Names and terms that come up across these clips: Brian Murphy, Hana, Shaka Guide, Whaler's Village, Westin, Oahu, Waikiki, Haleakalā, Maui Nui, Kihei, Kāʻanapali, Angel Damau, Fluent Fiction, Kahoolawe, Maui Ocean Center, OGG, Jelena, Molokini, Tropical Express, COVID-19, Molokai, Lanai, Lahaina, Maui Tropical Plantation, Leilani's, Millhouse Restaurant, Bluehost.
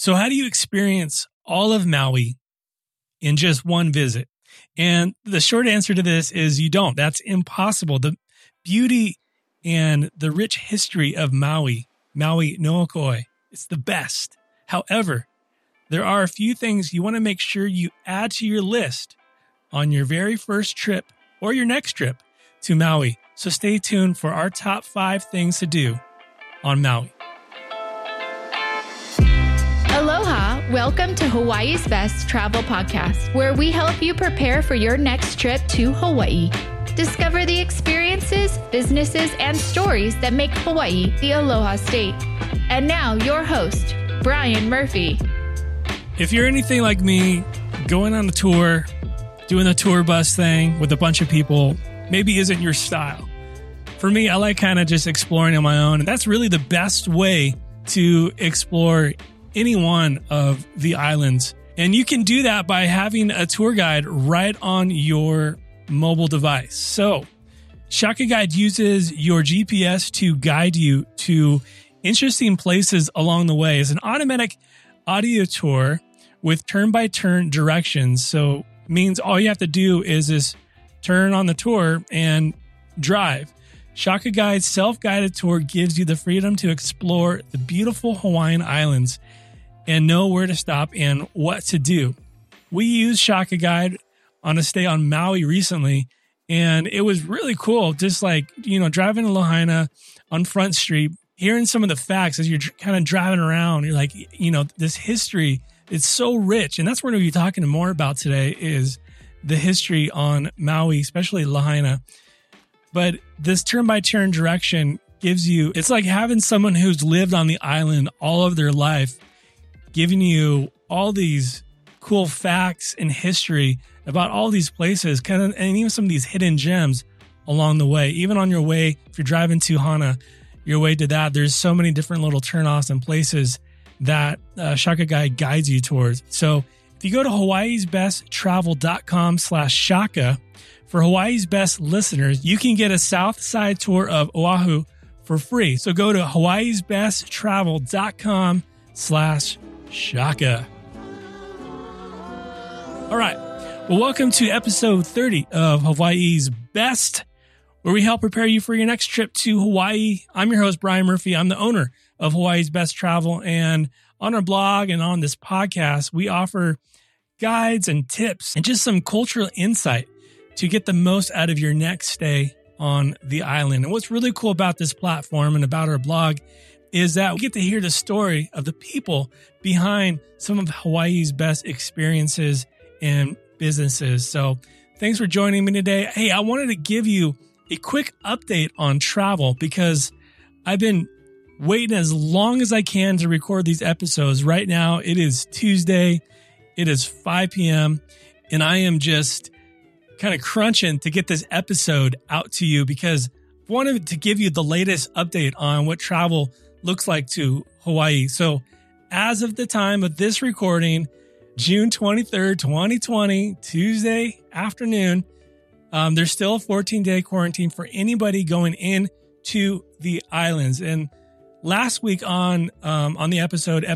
So how do you experience all of Maui in just one visit? And the short answer to this is you don't. That's impossible. The beauty and the rich history of Maui, Maui no Koi, it's the best. However, there are a few things you want to make sure you add to your list on your very first trip or your next trip to Maui. So stay tuned for our top 5 things to do on Maui. Aloha! Welcome to Hawaii's Best Travel Podcast, where we help you prepare for your next trip to Hawaii. Discover the experiences, businesses, and stories that make Hawaii the Aloha State. And now, your host, Brian Murphy. If you're anything like me, going on a tour, doing the tour bus thing with a bunch of people, maybe isn't your style. For me, I like kind of just exploring on my own. And that's really the best way to explore any one of the islands. And you can do that by having a tour guide right on your mobile device. So Shaka Guide uses your GPS to guide you to interesting places along the way. It's an automatic audio tour with turn-by-turn directions. So it means all you have to do is this turn on the tour and drive. Shaka Guide's self-guided tour gives you the freedom to explore the beautiful Hawaiian islands and know where to stop and what to do. We used Shaka Guide on a stay on Maui recently, and it was really cool. Just like, you know, driving to Lahaina on Front Street, hearing some of the facts as you're kind of driving around. You're like, you know, this history, it's so rich. And that's what we'll be talking more about today is the history on Maui, especially Lahaina. But this turn-by-turn direction gives you, it's like having someone who's lived on the island all of their life, giving you all these cool facts and history about all these places, kind of, and even some of these hidden gems along the way. Even on your way, if you're driving to Hana, your way to that, there's so many different little turnoffs and places that Shaka Guide guides you towards. So if you go to hawaiisbesttravel.com/shaka, for Hawaii's Best listeners, you can get a South Side tour of Oahu for free. So go to hawaiisbesttravel.com/shaka. All right. Well, welcome to episode 30 of Hawaii's Best, where we help prepare you for your next trip to Hawaii. I'm your host, Brian Murphy. I'm the owner of Hawaii's Best Travel, and on our blog and on this podcast, we offer guides and tips and just some cultural insight to get the most out of your next stay on the island. And what's really cool about this platform and about our blog is that we get to hear the story of the people behind some of Hawaii's best experiences and businesses. So thanks for joining me today. Hey, I wanted to give you a quick update on travel because I've been waiting as long as I can to record these episodes. Right now, it is Tuesday. It is 5 p.m. and I am just kind of crunching to get this episode out to you because I wanted to give you the latest update on what travel looks like to Hawaii. So as of the time of this recording, June 23rd, 2020, Tuesday afternoon, there's still a 14-day quarantine for anybody going in to the islands. And last week on the episode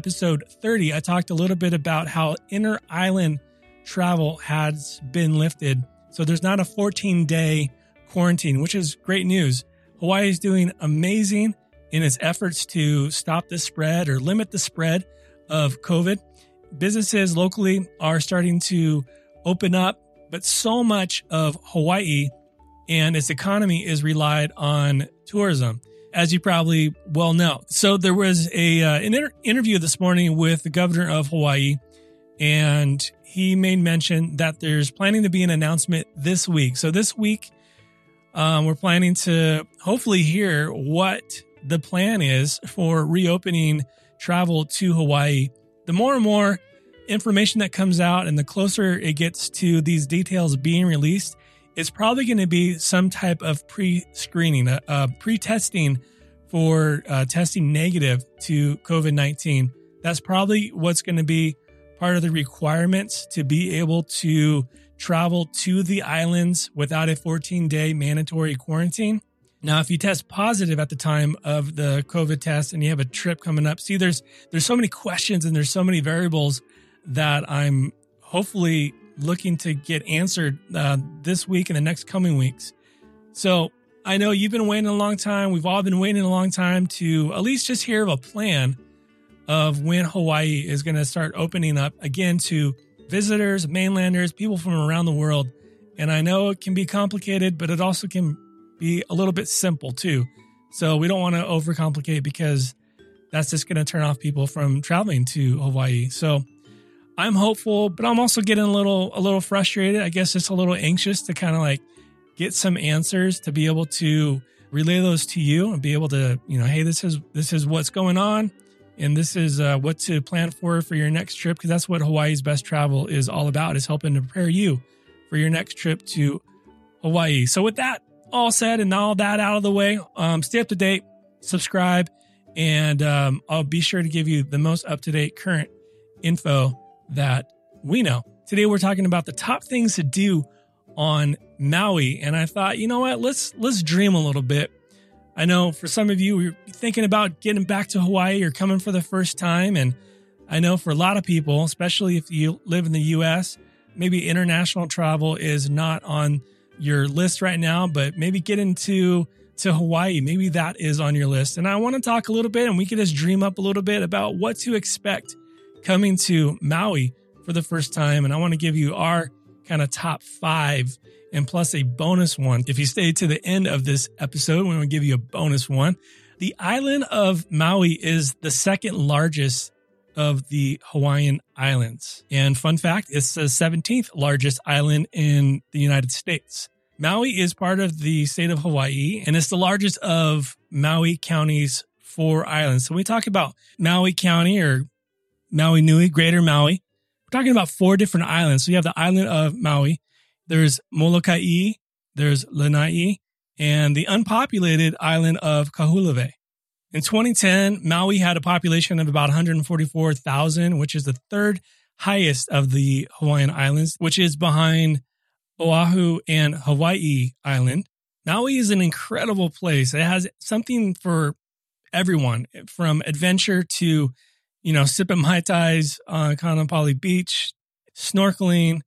30, I talked a little bit about how inter-island travel has been lifted. So there's not a 14-day quarantine, which is great news. Hawaii is doing amazing in its efforts to stop the spread or limit the spread of COVID. Businesses locally are starting to open up, but so much of Hawaii and its economy is relied on tourism, as you probably well know. So there was an interview this morning with the governor of Hawaii, and he made mention that there's planning to be an announcement this week. So this week, we're planning to hopefully hear what the plan is for reopening travel to Hawaii. The more and more information that comes out and the closer it gets to these details being released, it's probably going to be some type of pre-screening, pre-testing for testing negative to COVID-19. That's probably what's going to be part of the requirements to be able to travel to the islands without a 14-day mandatory quarantine. Now, if you test positive at the time of the COVID test and you have a trip coming up, see, there's so many questions and there's so many variables that I'm hopefully looking to get answered this week and the next coming weeks. So I know you've been waiting a long time. We've all been waiting a long time to at least just hear of a plan of when Hawaii is going to start opening up again to visitors, mainlanders, people from around the world. And I know it can be complicated, but it also can be a little bit simple too. So we don't want to overcomplicate because that's just going to turn off people from traveling to Hawaii. So I'm hopeful, but I'm also getting a little frustrated. I guess just a little anxious to kind of like get some answers to be able to relay those to you and be able to, you know, hey, this is what's going on. And this is what to plan for your next trip, because that's what Hawaii's Best Travel is all about, is helping to prepare you for your next trip to Hawaii. So with that all said and all that out of the way, stay up to date, subscribe, and I'll be sure to give you the most up-to-date current info that we know. Today, we're talking about the top things to do on Maui. And I thought, you know what, let's dream a little bit. I know for some of you, you're thinking about getting back to Hawaii or coming for the first time. And I know for a lot of people, especially if you live in the U.S., maybe international travel is not on your list right now, but maybe getting to Hawaii, maybe that is on your list. And I want to talk a little bit, and we can just dream up a little bit about what to expect coming to Maui for the first time. And I want to give you our kind of top five, and plus a bonus one. If you stay to the end of this episode, we're going to give you a bonus one. The island of Maui is the second largest of the Hawaiian islands. And fun fact, it's the 17th largest island in the United States. Maui is part of the state of Hawaii, and it's the largest of Maui County's 4 islands. So we talk about Maui County or Maui Nui, Greater Maui. We're talking about 4 different islands. So you have the island of Maui. There's Molokai, there's Lanai, and the unpopulated island of Kahoolawe. In 2010, Maui had a population of about 144,000, which is the 3rd highest of the Hawaiian islands, which is behind Oahu and Hawaii Island. Maui is an incredible place. It has something for everyone, from adventure to, you know, sipping Mai Tais on Kāʻanapali Beach, snorkeling,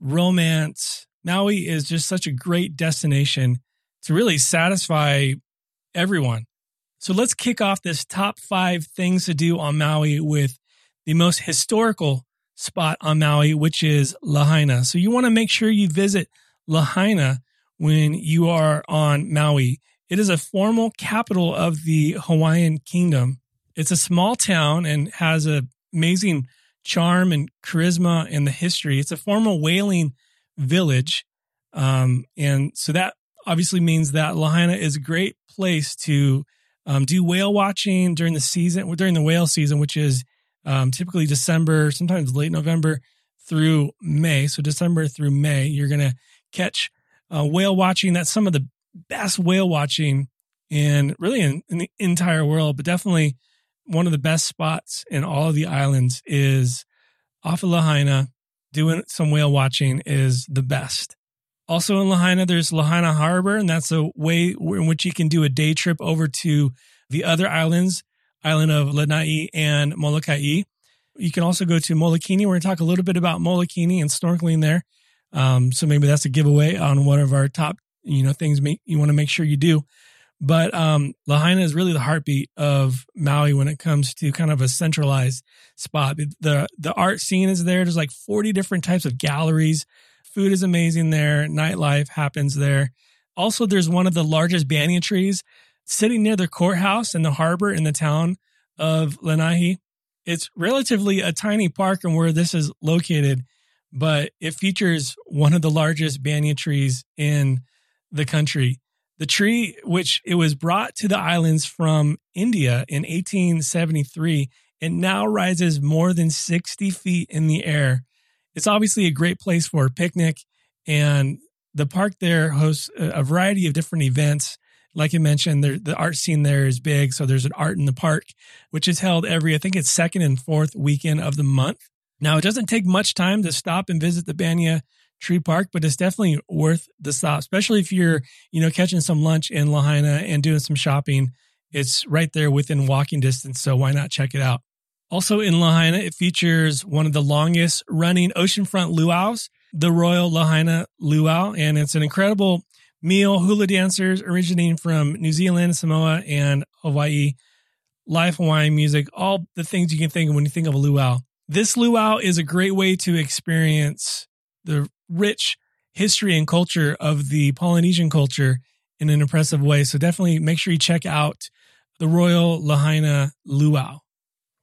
romance. Maui is just such a great destination to really satisfy everyone. So let's kick off this top 5 things to do on Maui with the most historical spot on Maui, which is Lahaina. So you want to make sure you visit Lahaina when you are on Maui. It is a formal capital of the Hawaiian Kingdom. It's a small town and has an amazing charm and charisma and the history. It's a former whaling village. And so that obviously means that Lahaina is a great place to do whale watching during the whale season, which is typically December, sometimes late November through May. So December through May, you're going to catch whale watching. That's some of the best whale watching in really in the entire world, but definitely one of the best spots in all of the islands is off of Lahaina. Doing some whale watching is the best. Also in Lahaina, there's Lahaina Harbor, and that's a way in which you can do a day trip over to the other islands, island of Lanai and Molokai. You can also go to Molokini. We're going to talk a little bit about Molokini and snorkeling there. So maybe that's a giveaway on one of our top, you know, things you want to make sure you do. But Lahaina is really the heartbeat of Maui when it comes to kind of a centralized spot. The art scene is there. There's like 40 different types of galleries. Food is amazing there. Nightlife happens there. Also, there's one of the largest banyan trees sitting near the courthouse and the harbor in the town of Lanai. It's relatively a tiny park and where this is located, but it features one of the largest banyan trees in the country. The tree, which it was brought to the islands from India in 1873, it now rises more than 60 feet in the air. It's obviously a great place for a picnic, and the park there hosts a variety of different events. Like I mentioned, the art scene there is big, so there's an art in the park, which is held every, I think it's 2nd and 4th weekend of the month. Now, it doesn't take much time to stop and visit the banyan Tree Park, but it's definitely worth the stop, especially if you're, catching some lunch in Lahaina and doing some shopping. It's right there within walking distance, so why not check it out? Also in Lahaina, it features one of the longest running oceanfront luaus, the Royal Lahaina Luau, and it's an incredible meal. Hula dancers originating from New Zealand, Samoa, and Hawaii, live Hawaiian music, all the things you can think of when you think of a luau. This luau is a great way to experience the rich history and culture of the Polynesian culture in an impressive way. So definitely make sure you check out the Royal Lahaina Luau.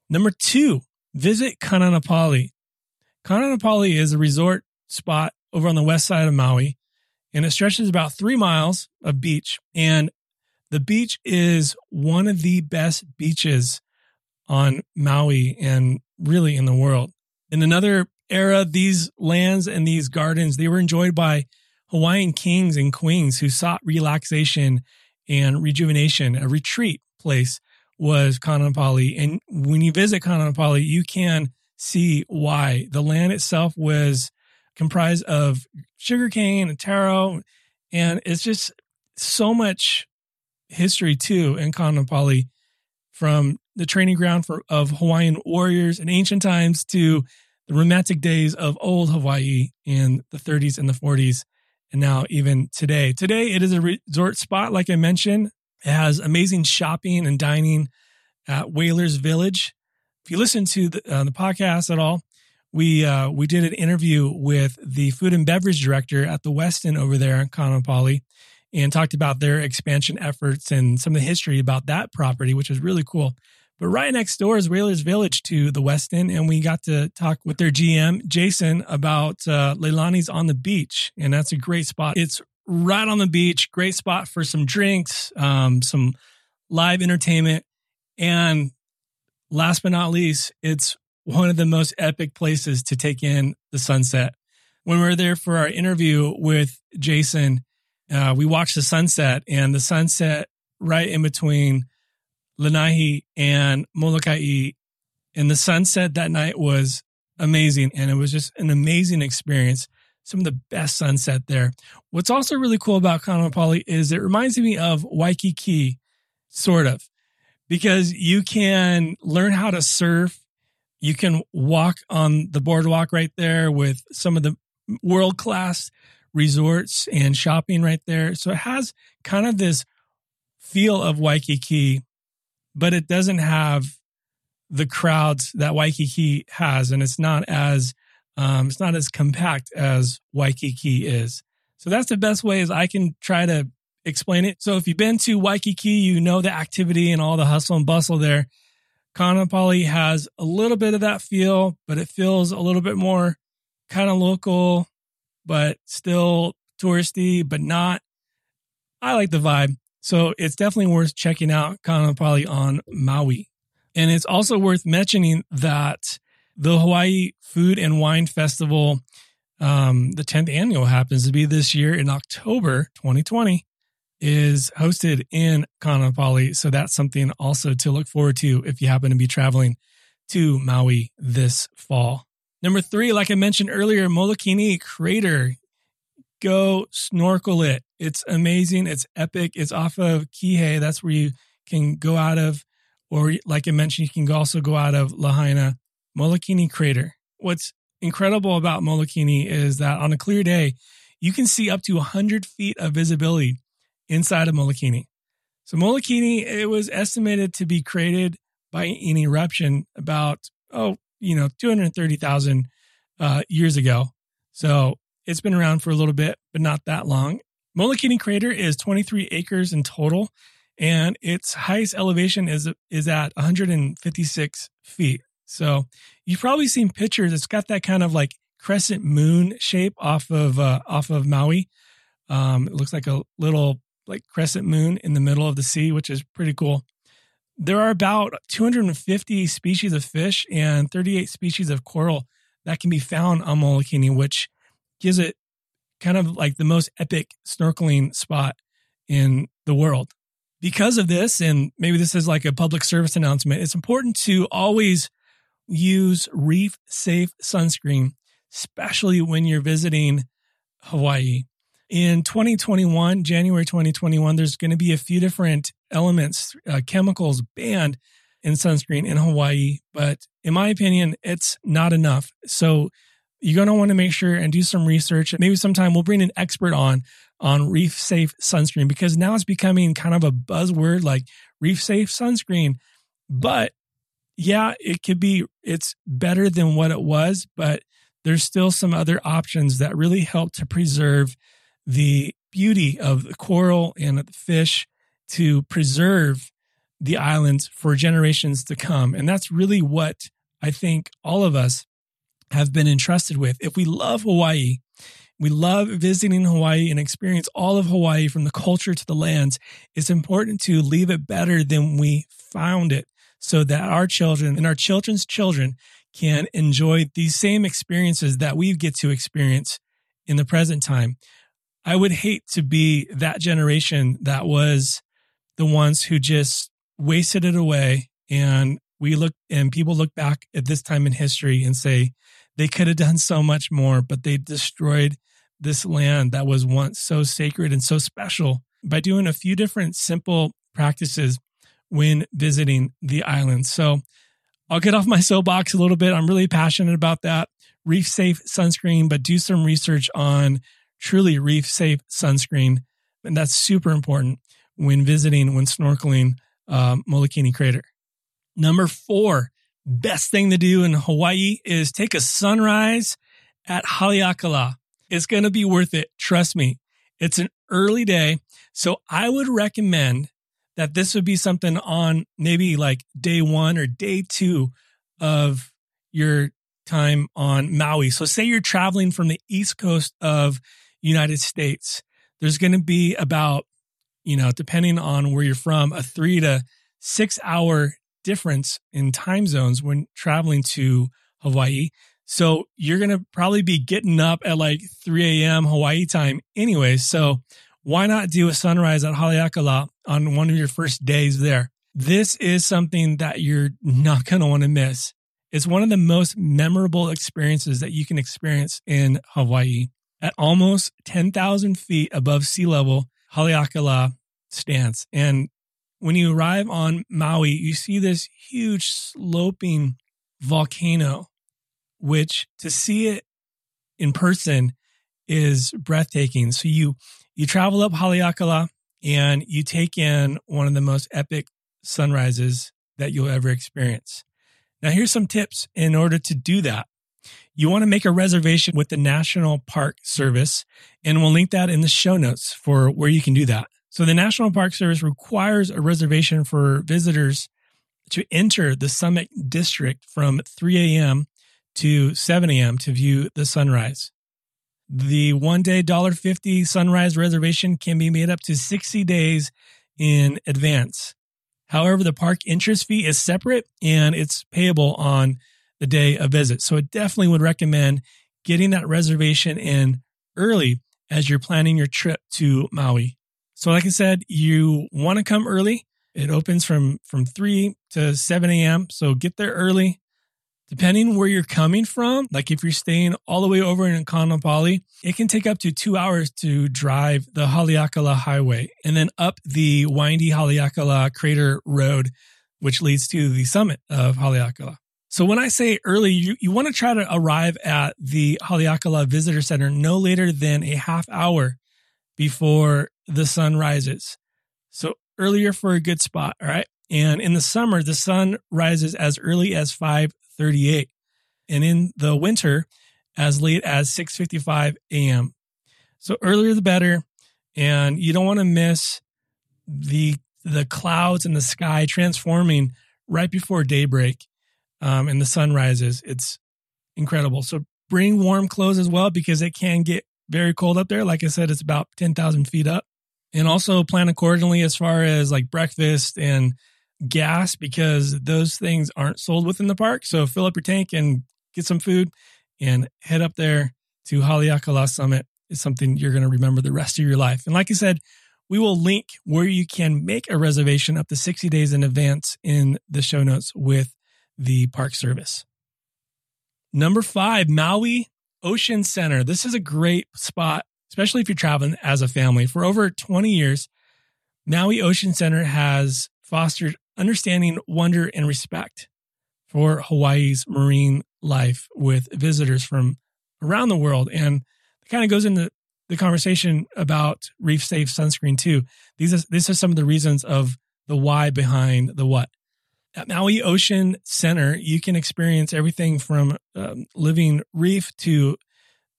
Number 2, visit Kāʻanapali. Kāʻanapali is a resort spot over on the west side of Maui, and it stretches about 3 miles of beach. And the beach is one of the best beaches on Maui and really in the world. In another era, these lands and these gardens, they were enjoyed by Hawaiian kings and queens who sought relaxation and rejuvenation. A retreat place was Kāʻanapali. And when you visit Kāʻanapali, you can see why. The land itself was comprised of sugarcane and taro, and it's just so much history too in Kāʻanapali, from the training ground of Hawaiian warriors in ancient times to the romantic days of old Hawaii in the 30s and the 40s. And now even today. Today, it is a resort spot, like I mentioned. It has amazing shopping and dining at Whaler's Village. If you listen to the podcast at all, we did an interview with the food and beverage director at the Westin over there in Kāʻanapali, and talked about their expansion efforts and some of the history about that property, which was really cool. But right next door is Whaler's Village to the Westin, and we got to talk with their GM, Jason, about Leilani's on the beach, and that's a great spot. It's right on the beach, great spot for some drinks, some live entertainment, and last but not least, it's one of the most epic places to take in the sunset. When we were there for our interview with Jason, we watched the sunset, and the sunset right in between Lanai and Molokai, and the sunset that night was amazing, and it was just an amazing experience. Some of the best sunset there. What's also really cool about Kāʻanapali is it reminds me of Waikiki, sort of, because you can learn how to surf. You can walk on the boardwalk right there with some of the world-class resorts and shopping right there. So it has kind of this feel of Waikiki, but it doesn't have the crowds that Waikiki has, and it's not as compact as Waikiki is. So that's the best way as I can try to explain it. So if you've been to Waikiki, you know the activity and all the hustle and bustle there. Kāʻanapali has a little bit of that feel, but it feels a little bit more kind of local, but still touristy, but not. I like the vibe. So it's definitely worth checking out Kāʻanapali on Maui. And it's also worth mentioning that the Hawaii Food and Wine Festival, the 10th annual happens to be this year in October 2020, is hosted in Kāʻanapali. So that's something also to look forward to if you happen to be traveling to Maui this fall. Number 3, like I mentioned earlier, Molokini Crater. Go snorkel it. It's amazing. It's epic. It's off of Kihei. That's where you can go out of, or like I mentioned, you can also go out of Lahaina. Molokini Crater. What's incredible about Molokini is that on a clear day, you can see up to 100 feet of visibility inside of Molokini. So Molokini, it was estimated to be created by an eruption about, 230,000 years ago. So it's been around for a little bit, but not that long. Molokini Crater is 23 acres in total, and its highest elevation is at 156 feet. So you've probably seen pictures. It's got that kind of like crescent moon shape off of Maui. It looks like a little like crescent moon in the middle of the sea, which is pretty cool. There are about 250 species of fish and 38 species of coral that can be found on Molokini, which gives it kind of like the most epic snorkeling spot in the world. Because of this, and maybe this is like a public service announcement, it's important to always use reef-safe sunscreen, especially when you're visiting Hawaii. In January 2021, there's going to be a few different elements, chemicals banned in sunscreen in Hawaii. But in my opinion, it's not enough. So you're going to want to make sure and do some research. Maybe sometime we'll bring an expert on reef-safe sunscreen, because now it's becoming kind of a buzzword, like reef-safe sunscreen. But yeah, it's better than what it was, but there's still some other options that really help to preserve the beauty of the coral and the fish, to preserve the islands for generations to come. And that's really what I think all of us have been entrusted with. If we love Hawaii, we love visiting Hawaii and experience all of Hawaii from the culture to the lands, it's important to leave it better than we found it, so that our children and our children's children can enjoy these same experiences that we get to experience in the present time. I would hate to be that generation that was the ones who just wasted it away, and people look back at this time in history and say they could have done so much more, but they destroyed this land that was once so sacred and so special by doing a few different simple practices when visiting the island. So I'll get off my soapbox a little bit. I'm really passionate about that reef-safe sunscreen, but do some research on truly reef-safe sunscreen. And that's super important when visiting, when snorkeling Molokini Crater. Number 4, best thing to do in Hawaii is take a sunrise at Haleakalā. It's going to be worth it. Trust me. It's an early day. So I would recommend that this would be something on maybe like day 1 or day 2 of your time on Maui. So say you're traveling from the East Coast of United States. There's going to be about, depending on where you're from, a 3 to 6 hour difference in time zones when traveling to Hawaii. So you're going to probably be getting up at like 3 a.m. Hawaii time anyway. So why not do a sunrise at Haleakalā on one of your first days there? This is something that you're not going to want to miss. It's one of the most memorable experiences that you can experience in Hawaii. At almost 10,000 feet above sea level, Haleakalā stands. And when you arrive on Maui, you see this huge sloping volcano, which to see it in person is breathtaking. So you travel up Haleakalā and you take in one of the most epic sunrises that you'll ever experience. Now, here's some tips in order to do that. You want to make a reservation with the National Park Service, and we'll link that in the show notes for where you can do that. So the National Park Service requires a reservation for visitors to enter the Summit District from 3 a.m. to 7 a.m. to view the sunrise. The one-day $1.50 sunrise reservation can be made up to 60 days in advance. However, the park entrance fee is separate and it's payable on the day of visit. So I definitely would recommend getting that reservation in early as you're planning your trip to Maui. So like I said, you want to come early. It opens from 3 to 7 a.m. So get there early. Depending where you're coming from, like if you're staying all the way over in Kāʻanapali, it can take up to 2 hours to drive the Haleakalā Highway and then up the windy Haleakalā Crater Road, which leads to the summit of Haleakalā. So when I say early, you want to try to arrive at the Haleakalā Visitor Center no later than a half hour before the sun rises. So earlier for a good spot, all right? And in the summer, the sun rises as early as 5:38, and in the winter as late as 6:55 a.m. So earlier the better, and you don't want to miss the clouds in the sky transforming right before daybreak and the sun rises. It's incredible. So bring warm clothes as well, because it can get very cold up there. Like I said, it's about 10,000 feet up. And also plan accordingly as far as like breakfast and gas, because those things aren't sold within the park. So fill up your tank and get some food and head up there to Haleakalā Summit. It's something you're going to remember the rest of your life. And like I said, we will link where you can make a reservation up to 60 days in advance in the show notes with the park service. Number 5, Maui Ocean Center. This is a great spot especially if you're traveling as a family. For over 20 years, Maui Ocean Center has fostered understanding, wonder, and respect for Hawaii's marine life with visitors from around the world. And it kind of goes into the conversation about reef-safe sunscreen too. These are some of the reasons of the why behind the what. At Maui Ocean Center, you can experience everything from living reef to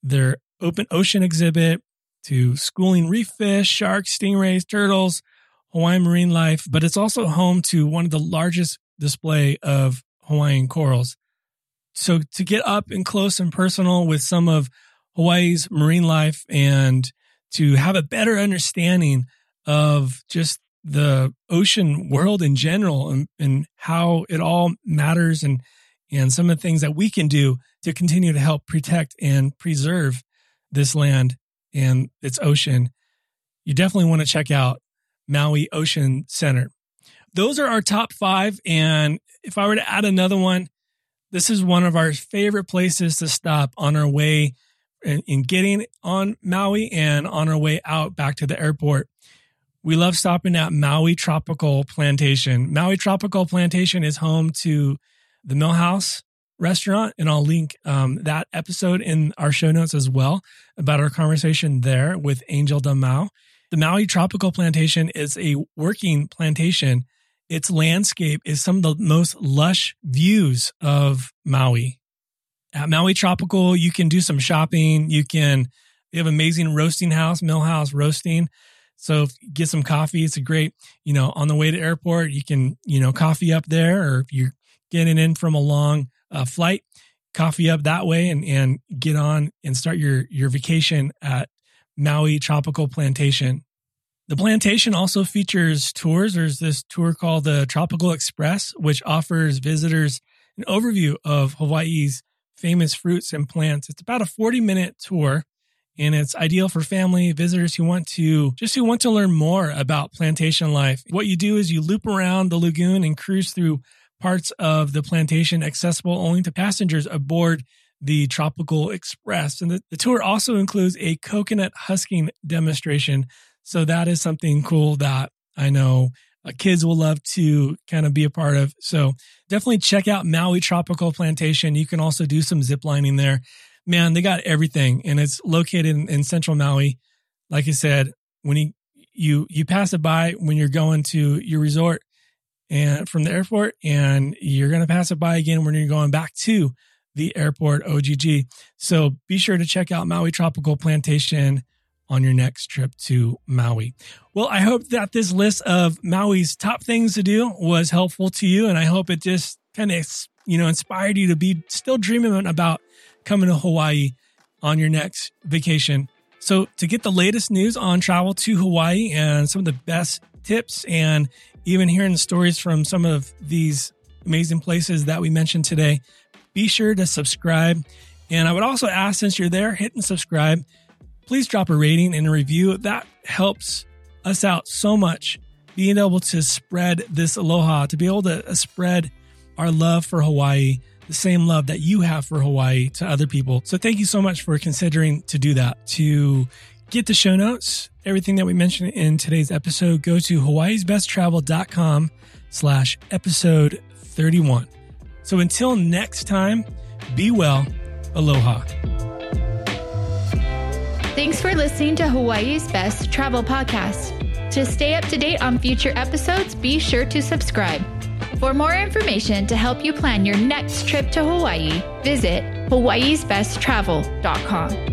their open ocean exhibit to schooling reef fish, sharks, stingrays, turtles, Hawaiian marine life. But it's also home to one of the largest display of Hawaiian corals. So to get up and close and personal with some of Hawaii's marine life and to have a better understanding of just the ocean world in general and how it all matters and some of the things that we can do to continue to help protect and preserve this land and its ocean, you definitely want to check out Maui Ocean Center. Those are our top 5. And if I were to add another one, this is one of our favorite places to stop on our way in getting on Maui and on our way out back to the airport. We love stopping at Maui Tropical Plantation. Maui Tropical Plantation is home to the Millhouse Restaurant, and I'll link that episode in our show notes as well about our conversation there with Angel Damau. The Maui Tropical Plantation is a working plantation. Its landscape is some of the most lush views of Maui. At Maui Tropical, you can do some shopping. They have amazing roasting house, Millhouse Roasting. So if you get some coffee, it's a great, on the way to airport, you can, coffee up there, or if you're getting in from a long flight, coffee up that way and get on and start your vacation at Maui Tropical Plantation. The plantation also features tours. There's this tour called the Tropical Express, which offers visitors an overview of Hawaii's famous fruits and plants. It's about a 40-minute tour. And it's ideal for family, visitors who want to learn more about plantation life. What you do is you loop around the lagoon and cruise through parts of the plantation accessible only to passengers aboard the Tropical Express. And the tour also includes a coconut husking demonstration. So that is something cool that I know kids will love to kind of be a part of. So definitely check out Maui Tropical Plantation. You can also do some zip lining there. Man, they got everything, and it's located in central Maui. Like I said, when you pass it by when you're going to your resort and from the airport, and you're going to pass it by again when you're going back to the airport, OGG. So be sure to check out Maui Tropical Plantation on your next trip to Maui. Well, I hope that this list of Maui's top things to do was helpful to you, and I hope it just kind of inspired you to be still dreaming about coming to Hawaii on your next vacation. So to get the latest news on travel to Hawaii and some of the best tips and even hearing the stories from some of these amazing places that we mentioned today, be sure to subscribe. And I would also ask, since you're there, hit and subscribe. Please drop a rating and a review. That helps us out so much, being able to spread this aloha, to be able to spread our love for Hawaii, the same love that you have for Hawaii, to other people. So thank you so much for considering to do that. To get the show notes, everything that we mentioned in today's episode, go to hawaiisbesttravel.com/episode31. So until next time, be well. Aloha. Thanks for listening to Hawaii's Best Travel Podcast. To stay up to date on future episodes, be sure to subscribe. For more information to help you plan your next trip to Hawaii, visit hawaiisbesttravel.com.